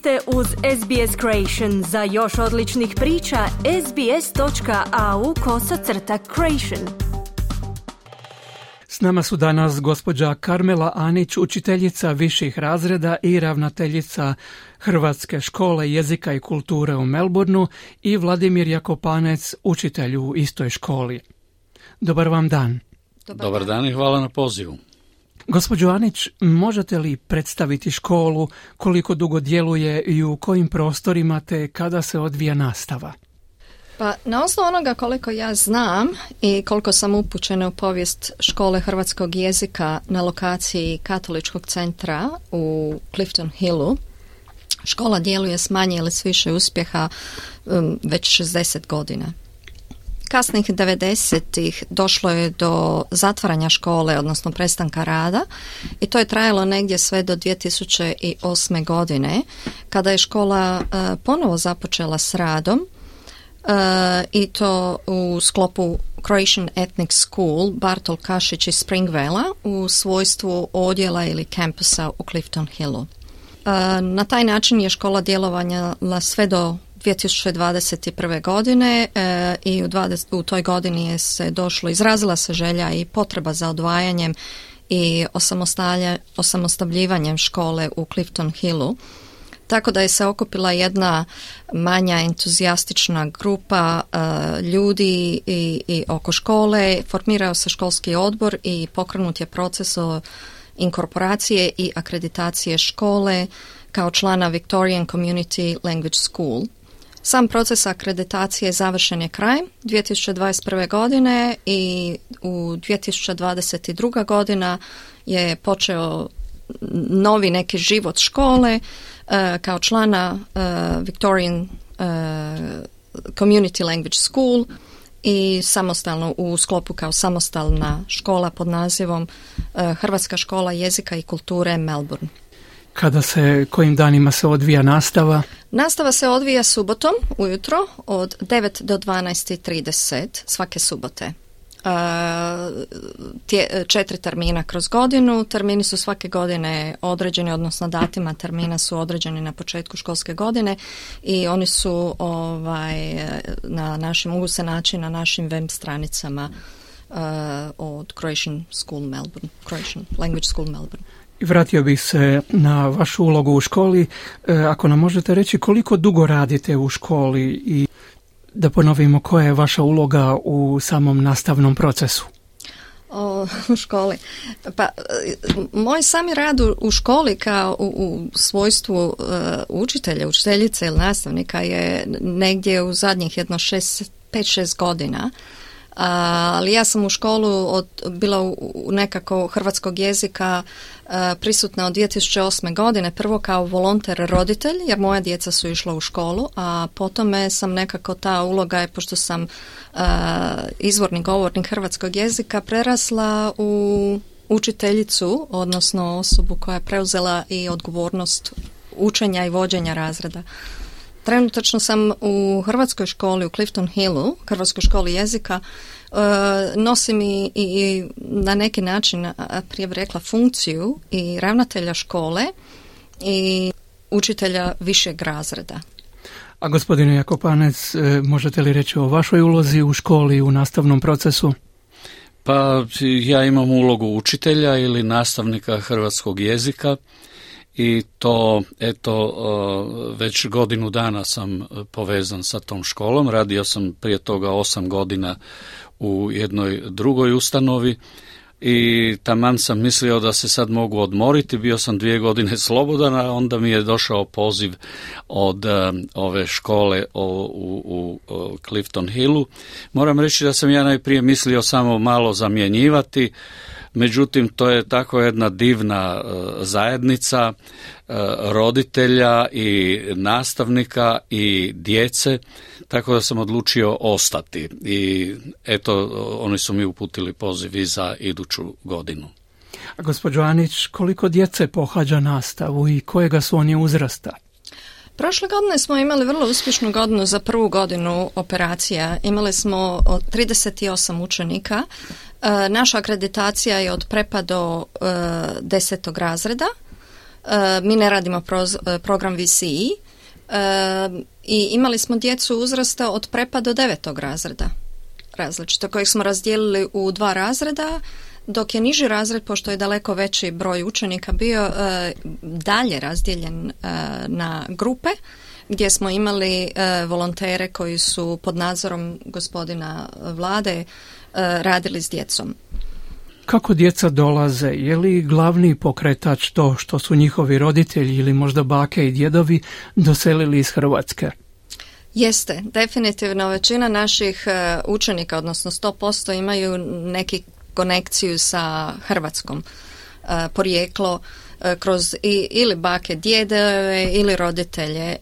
ste uz SBS Creation. Za još odličnih priča, sbs.au/creation. S nama su danas gospođa Karmela Anić, učiteljica viših razreda i ravnateljica Hrvatske škole jezika i kulture u Melbourneu i Vladimir Jakopanec, učitelj u istoj školi. Dobar vam dan. Dobar dan i hvala na pozivu. Gospođo Anić, možete li predstaviti školu, koliko dugo djeluje i u kojim prostorima te kada se odvija nastava? Pa, na osnovu onoga koliko ja znam i koliko sam upućena u povijest škole hrvatskog jezika na lokaciji Katoličkog centra u Clifton Hillu, škola djeluje s manje ili s više uspjeha već 60 godina. Kasnih 90-ih došlo je do zatvaranja škole, odnosno prestanka rada, i to je trajalo negdje sve do 2008. godine, kada je škola ponovo započela s radom, i to u sklopu Croatian Ethnic School Bartol Kašić iz Springvela u svojstvu odjela ili kampusa u Clifton Hillu. Na taj način je škola djelovala sve do 2021. godine i u toj godini je se izrazila se želja i potreba za odvajanjem i osamostavljivanjem škole u Clifton Hillu. Tako da je se okupila jedna manja entuzijastična grupa ljudi i oko škole, formirao se školski odbor i pokrenut je proces inkorporacije i akreditacije škole kao člana Victorian Community Language School. Sam proces akreditacije završen je krajem 2021. godine i u 2022. godina je počeo novi neki život škole kao člana Victorian Community Language School i samostalno u sklopu kao samostalna škola pod nazivom Hrvatska škola jezika i kulture Melbourne. Kada se, kojim danima se odvija nastava? Nastava se odvija subotom ujutro od 9 do 12:30 svake subote. 4 termina kroz godinu. Termini su svake godine određeni, odnosno datima termina su određeni na početku školske godine i oni su mogu se naći na našim web stranicama od Croatian School Melbourne, Croatian Language School Melbourne. Vratio bih se na vašu ulogu u školi. Ako nam možete reći koliko dugo radite u školi i da ponovimo koja je vaša uloga u samom nastavnom procesu? U školi. Pa, moj sami rad u školi kao u svojstvu učitelja, učiteljice ili nastavnika je negdje u zadnjih 5-6 godina. Ali ja sam u školu bila u nekako hrvatskog jezika prisutna od 2008. godine, prvo kao volonter roditelj, jer moja djeca su išla u školu, a potom sam nekako ta uloga je, pošto sam izvorni govornik hrvatskog jezika, prerasla u učiteljicu, odnosno osobu koja je preuzela i odgovornost učenja i vođenja razreda. Trenutačno sam u hrvatskoj školi u Clifton Hillu, hrvatskoj školi jezika, nosim i na neki način, prije bih rekla, funkciju i ravnatelja škole i učitelja višeg razreda. A gospodine Jakopanec, možete li reći o vašoj ulozi u školi u nastavnom procesu? Pa ja imam ulogu učitelja ili nastavnika hrvatskog jezika. I to, već godinu dana sam povezan sa tom školom. Radio sam prije toga 8 godina u jednoj drugoj ustanovi i taman sam mislio da se sad mogu odmoriti. Bio sam 2 godine slobodan, a onda mi je došao poziv od ove škole u Clifton Hillu. Moram reći da sam ja najprije mislio samo malo zamjenjivati. Međutim, to je tako jedna divna zajednica roditelja i nastavnika i djece, tako da sam odlučio ostati. I oni su mi uputili poziv i za iduću godinu. A gospođo Anić, koliko djece pohađa nastavu i kojega su oni uzrasta? Prošle godine smo imali vrlo uspješnu godinu za prvu godinu operacija. Imali smo 38 učenika. Naša akreditacija je od prepa do 10. razreda. Mi ne radimo program VCE i imali smo djecu uzrasta od prepa do 9. razreda različito, kojeg smo razdijelili u 2 razreda, dok je niži razred, pošto je daleko veći broj učenika bio, dalje razdijeljen na grupe, gdje smo imali volontere koji su pod nadzorom gospodina Vlade radili s djecom. Kako djeca dolaze? Je li glavni pokretač to što su njihovi roditelji ili možda bake i djedovi doselili iz Hrvatske? Jeste, definitivno većina naših učenika, odnosno 100%, imaju neki konekciju sa Hrvatskom, porijeklo kroz ili bake, djedeve ili roditelje.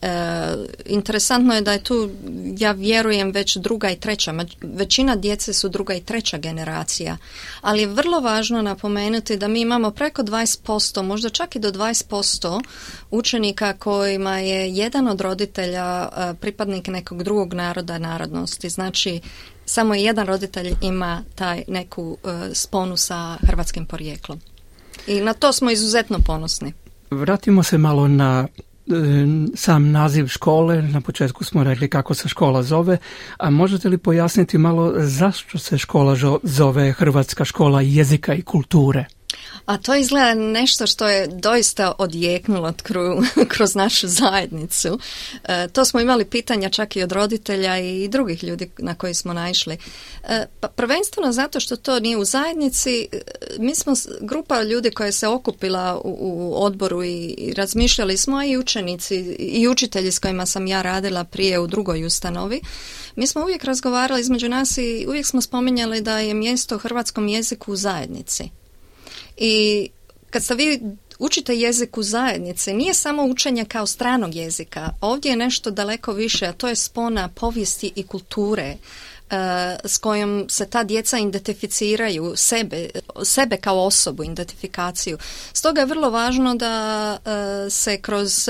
Interesantno je da je tu, ja vjerujem, već druga i treća, većina djece su druga i treća generacija, ali je vrlo važno napomenuti da mi imamo preko 20%, možda čak i do 20% učenika kojima je jedan od roditelja pripadnik nekog drugog naroda, narodnosti, znači samo jedan roditelj ima taj neku sponu sa hrvatskim porijeklom. I na to smo izuzetno ponosni. Vratimo se malo na sam naziv škole. Na početku smo rekli kako se škola zove, a možete li pojasniti malo zašto se škola zove Hrvatska škola jezika i kulture? A to izgleda nešto što je doista odjeknulo kroz našu zajednicu. To smo imali pitanja čak i od roditelja i drugih ljudi na koji smo naišli. Pa prvenstveno zato što to nije u zajednici. Mi smo grupa ljudi koja se okupila u odboru i razmišljali smo, i učenici i učitelji s kojima sam ja radila prije u drugoj ustanovi. Mi smo uvijek razgovarali između nas i uvijek smo spominjali da je mjesto hrvatskom jeziku u zajednici. I kad se vi učite jezik u zajednici, nije samo učenje kao stranog jezika. Ovdje je nešto daleko više, a to je spona povijesti i kulture s kojom se ta djeca identificiraju, sebe kao osobu, identifikaciju. Stoga je vrlo važno da se kroz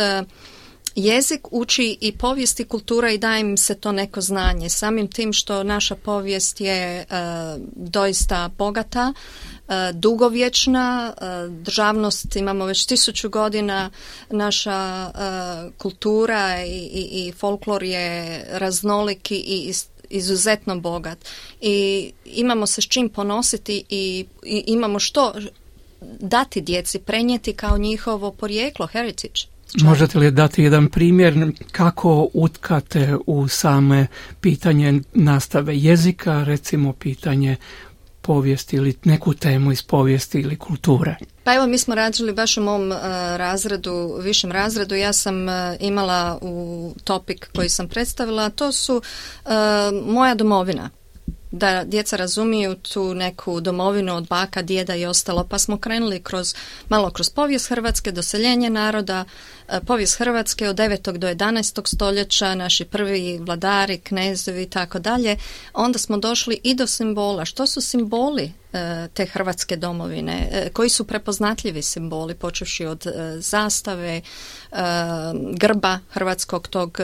jezik uči i povijest i kultura i daje im se to neko znanje. Samim tim što naša povijest je doista bogata, dugovječna, državnost imamo već 1000 godina, naša kultura i folklor je raznolik i izuzetno bogat. I imamo se s čim ponositi i imamo što dati djeci, prenijeti kao njihovo porijeklo, heritage. Možete li dati jedan primjer kako utkate u same pitanje nastave jezika, recimo pitanje povijesti ili neku temu iz povijesti ili kulture? Pa evo, mi smo radili baš u mom razredu, višem razredu, ja sam imala u topik koji sam predstavila, to su moja domovina. Da djeca razumiju tu neku domovinu od baka, djeda i ostalo, pa smo krenuli kroz povijest Hrvatske, doseljenje naroda, povijest Hrvatske od 9. do 11. stoljeća, naši prvi vladari, knezovi i tako dalje. Onda smo došli i do simbola. Što su simboli te hrvatske domovine? Koji su prepoznatljivi simboli, počevši od zastave, grba hrvatskog, tog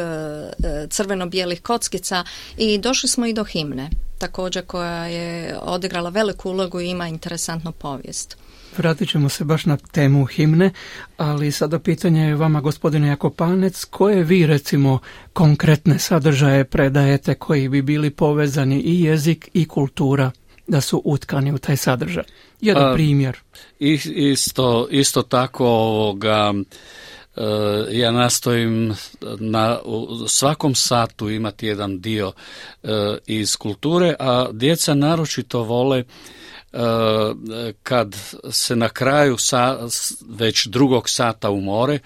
crveno-bijelih kockica, i došli smo i do himne, također, koja je odigrala veliku ulogu i ima interesantnu povijest. Vratit ćemo se baš na temu himne, ali sada pitanje je vama, gospodine Jakopanec, koje vi, recimo, konkretne sadržaje predajete koji bi bili povezani i jezik i kultura da su utkani u taj sadržaj? Jedan primjer. Isto tako ja nastojim u svakom satu imati jedan dio iz kulture, a djeca naročito vole kad se na kraju već drugog sata umore,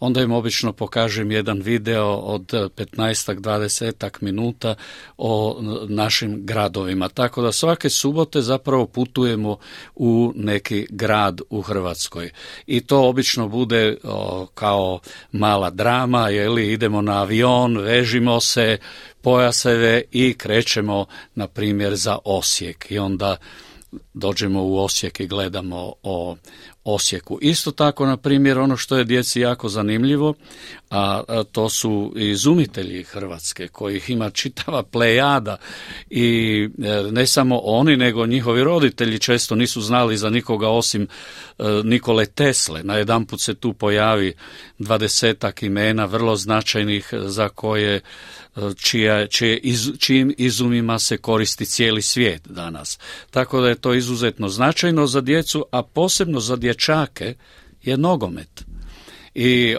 onda im obično pokažem jedan video od 15-20 minuta o našim gradovima. Tako da svake subote zapravo putujemo u neki grad u Hrvatskoj. I to obično bude kao mala drama, idemo na avion, vežimo se, pojaseve i krećemo, na primjer, za Osijek. I onda dođemo u Osijek i gledamo o Osijeku. Isto tako, na primjer, ono što je djeci jako zanimljivo, a to su izumitelji Hrvatske, kojih ima čitava plejada, i ne samo oni, nego njihovi roditelji često nisu znali za nikoga osim Nikole Tesle. Najedanput se tu pojavi 20-ak imena vrlo značajnih za koje čijim izumima se koristi cijeli svijet danas. Tako da je to izuzetno značajno za djecu, a posebno za dječake je nogomet. I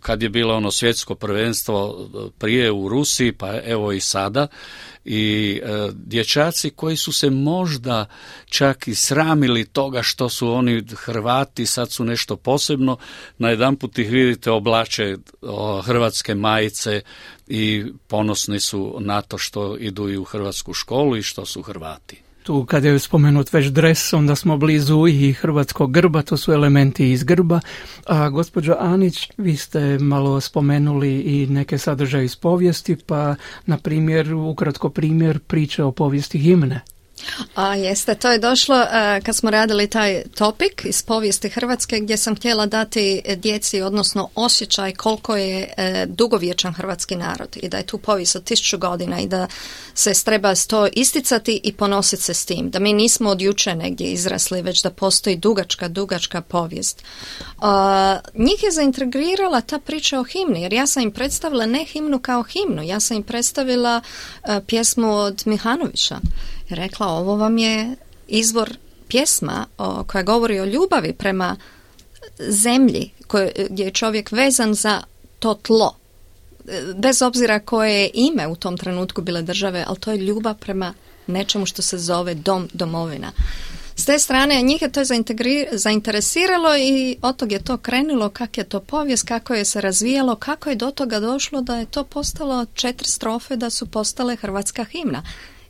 kad je bilo ono svjetsko prvenstvo prije u Rusiji, pa evo i sada, i dječaci koji su se možda čak i sramili toga što su oni Hrvati, sad su nešto posebno, najedanput ih vidite oblače hrvatske majice i ponosni su na to što idu i u hrvatsku školu i što su Hrvati. Tu kad je spomenut već dres, onda smo blizu i hrvatskog grba, to su elementi iz grba. A gospođo Anić, vi ste malo spomenuli i neke sadržaje iz povijesti, pa na primjer, ukratko primjer priče o povijesti himne. Jeste, to je došlo kad smo radili taj topik iz povijesti Hrvatske, gdje sam htjela dati djeci, odnosno osjećaj koliko je dugovječan hrvatski narod i da je tu povijest od 1000 godina i da se treba to isticati i ponositi se s tim, da mi nismo od juče negdje izrasli, već da postoji dugačka povijest. Njih je zaintegrirala ta priča o himni, jer ja sam im predstavila ne himnu kao himnu, ja sam im predstavila pjesmu od Mihanovića. Rekla, ovo vam je izvor pjesma koja govori o ljubavi prema zemlji, gdje je čovjek vezan za to tlo. Bez obzira koje je ime u tom trenutku bile države, ali to je ljubav prema nečemu što se zove dom, domovina. S te strane njih je to zainteresiralo i od tog je to krenulo, kak je to povijest, kako je se razvijalo, kako je do toga došlo da je to postalo 4 strofe da su postale hrvatska himna.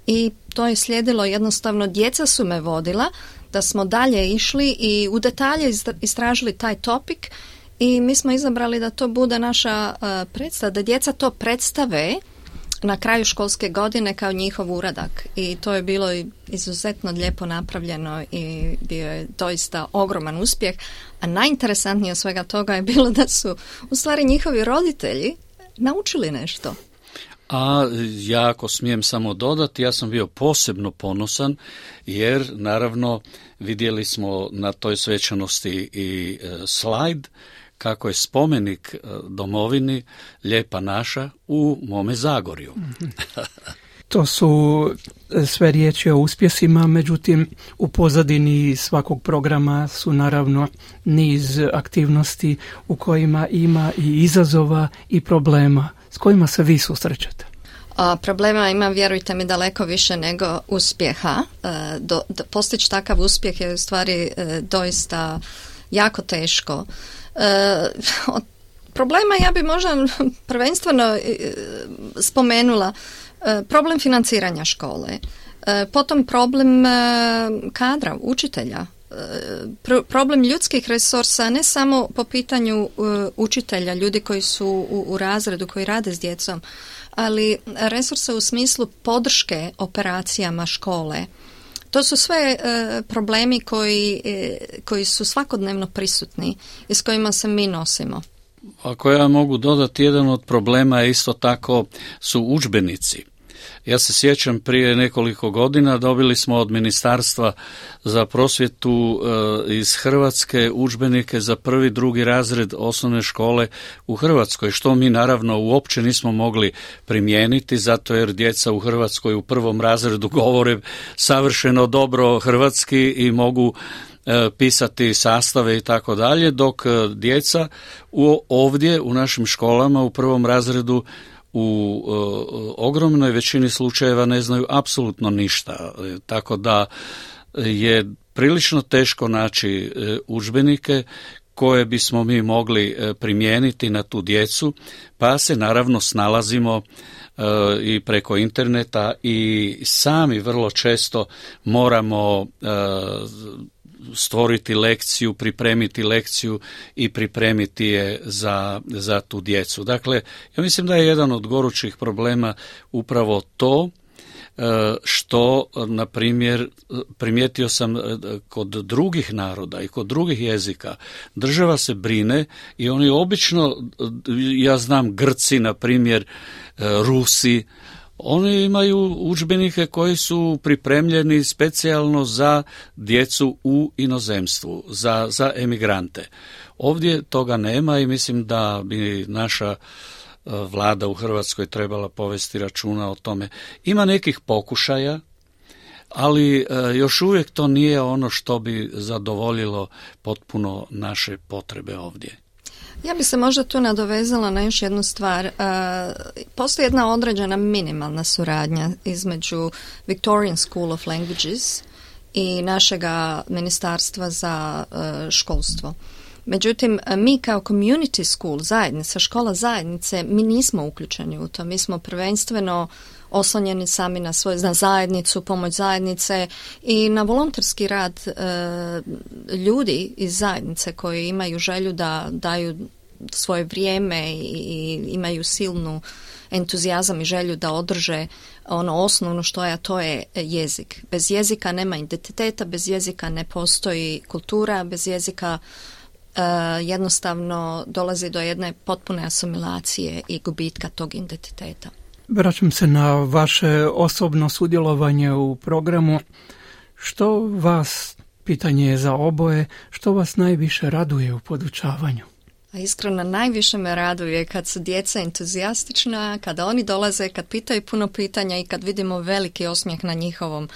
I to je slijedilo, jednostavno djeca su me vodila, da smo dalje išli i u detalje istražili taj topik i mi smo izabrali da to bude naša predstava, da djeca to predstave na kraju školske godine kao njihov uradak. I to je bilo izuzetno lijepo napravljeno i bio je doista ogroman uspjeh. A najinteresantnije od svega toga je bilo da su u stvari njihovi roditelji naučili nešto. A ja, ako smijem samo dodati, ja sam bio posebno ponosan jer naravno vidjeli smo na toj svečanosti i slajd kako je spomenik domovini Lijepa naša u mome Zagorju. To su sve riječi o uspjesima, međutim u pozadini svakog programa su naravno niz aktivnosti u kojima ima i izazova i problema. S kojima se vi susrećete? Problema ima, vjerujte mi, daleko više nego uspjeha. Postići takav uspjeh je u stvari doista jako teško. Od problema ja bi možda prvenstveno spomenula problem financiranja škole, potom problem kadra, učitelja, problem ljudskih resursa, ne samo po pitanju učitelja, ljudi koji su u razredu, koji rade s djecom, ali resursa u smislu podrške operacijama škole. To su sve problemi koji su svakodnevno prisutni i s kojima se mi nosimo. Ako ja mogu dodati, jedan od problema je isto tako su udžbenici. Ja se sjećam, prije nekoliko godina dobili smo od Ministarstva za prosvjetu iz Hrvatske udžbenike za 1., 2. razred osnovne škole u Hrvatskoj, što mi naravno uopće nismo mogli primijeniti, zato jer djeca u Hrvatskoj u 1. razredu govore savršeno dobro hrvatski i mogu pisati sastave i tako dalje, dok djeca ovdje u našim školama u 1. razredu u ogromnoj većini slučajeva ne znaju apsolutno ništa, tako da je prilično teško naći udžbenike koje bismo mi mogli primijeniti na tu djecu, pa se naravno snalazimo i preko interneta i sami vrlo često moramo stvoriti lekciju, pripremiti lekciju i pripremiti je za tu djecu. Dakle, ja mislim da je jedan od gorućih problema upravo to što, na primjer, primijetio sam kod drugih naroda i kod drugih jezika. Država se brine i oni obično, ja znam Grci, na primjer, Rusi, oni imaju udžbenike koji su pripremljeni specijalno za djecu u inozemstvu, za emigrante. Ovdje toga nema i mislim da bi naša vlada u Hrvatskoj trebala povesti računa o tome. Ima nekih pokušaja, ali još uvijek to nije ono što bi zadovoljilo potpuno naše potrebe ovdje. Ja bi se možda tu nadovezala na još jednu stvar. Postoji jedna određena minimalna suradnja između Victorian School of Languages i našega ministarstva za školstvo. Međutim, mi kao community school, zajednica, škola zajednice, mi nismo uključeni u to. Mi smo prvenstveno oslonjeni sami na svoju zajednicu, pomoć zajednice i na volonterski rad ljudi iz zajednice koji imaju želju da daju svoje vrijeme i imaju silnu entuzijazam i želju da održe ono osnovno što je, a to je jezik. Bez jezika nema identiteta, bez jezika ne postoji kultura, bez jezika jednostavno dolazi do jedne potpune asimilacije i gubitka tog identiteta. Vraćam se na vaše osobno sudjelovanje u programu. Što vas, pitanje je za oboje, što vas najviše raduje u podučavanju? Iskreno, najviše me raduje kad su djeca entuzijastična, kada oni dolaze, kad pitaju puno pitanja i kad vidimo veliki osmijeh na njihovom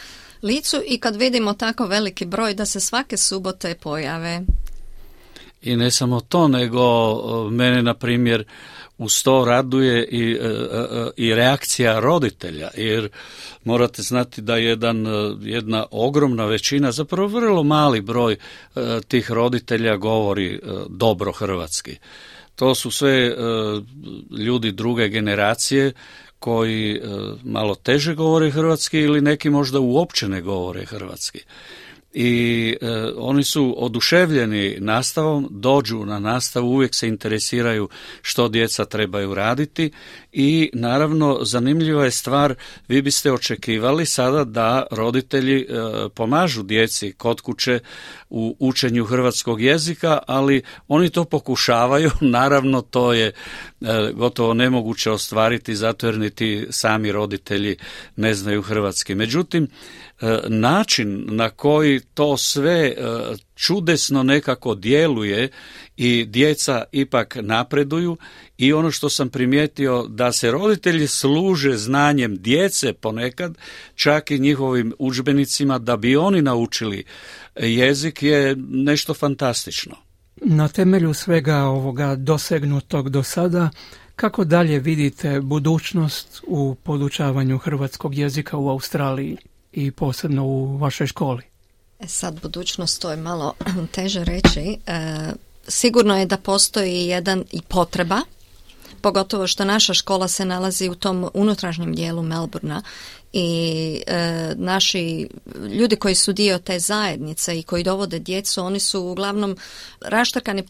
licu i kad vidimo tako veliki broj da se svake subote pojave. I ne samo to, nego mene, na primjer, uz to raduje i reakcija roditelja, jer morate znati da jedna ogromna većina, zapravo vrlo mali broj tih roditelja govori dobro hrvatski. To su sve ljudi druge generacije koji malo teže govore hrvatski ili neki možda uopće ne govore hrvatski. I oni su oduševljeni nastavom, dođu na nastavu, uvijek se interesiraju što djeca trebaju raditi i naravno zanimljiva je stvar, vi biste očekivali sada da roditelji pomažu djeci kod kuće u učenju hrvatskog jezika, ali oni to pokušavaju, naravno to je gotovo nemoguće ostvariti zato jer niti sami roditelji ne znaju hrvatski. Međutim, način na koji to sve čudesno nekako djeluje i djeca ipak napreduju i ono što sam primijetio da se roditelji služe znanjem djece ponekad, čak i njihovim udžbenicima da bi oni naučili jezik je nešto fantastično. Na temelju svega ovoga dosegnutog do sada, kako dalje vidite budućnost u podučavanju hrvatskog jezika u Australiji i posebno u vašoj školi? Sad budućnost, to je malo teže reći. Sigurno je da postoji jedan i potreba, pogotovo što naša škola se nalazi u tom unutrašnjem dijelu Melburna i naši ljudi koji su dio te zajednice i koji dovode djecu, oni su uglavnom raštrkani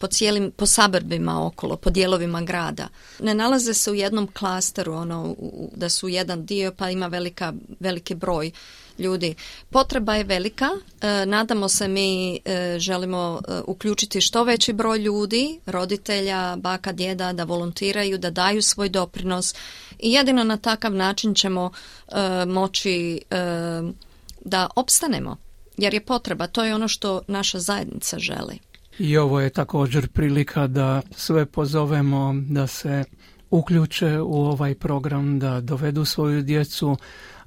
po suburbima okolo, po dijelovima grada. Ne nalaze se u jednom klasteru, da su jedan dio pa ima veliki broj ljudi. Potreba je velika, nadamo se mi želimo uključiti što veći broj ljudi, roditelja, baka, djeda, da volontiraju, da daju svoj doprinos i jedino na takav način ćemo moći da opstanemo, jer je potreba, to je ono što naša zajednica želi. I ovo je također prilika da sve pozovemo da se uključe u ovaj program, da dovedu svoju djecu.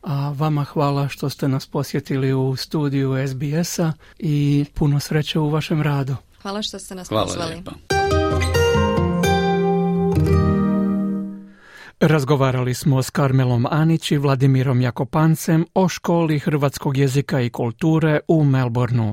A vama hvala što ste nas posjetili u studiju SBS-a i puno sreće u vašem radu. Hvala što ste nas pozvali. Razgovarali smo s Karmelom Anić i Vladimirom Jakopancem o školi hrvatskog jezika i kulture u Melbourneu.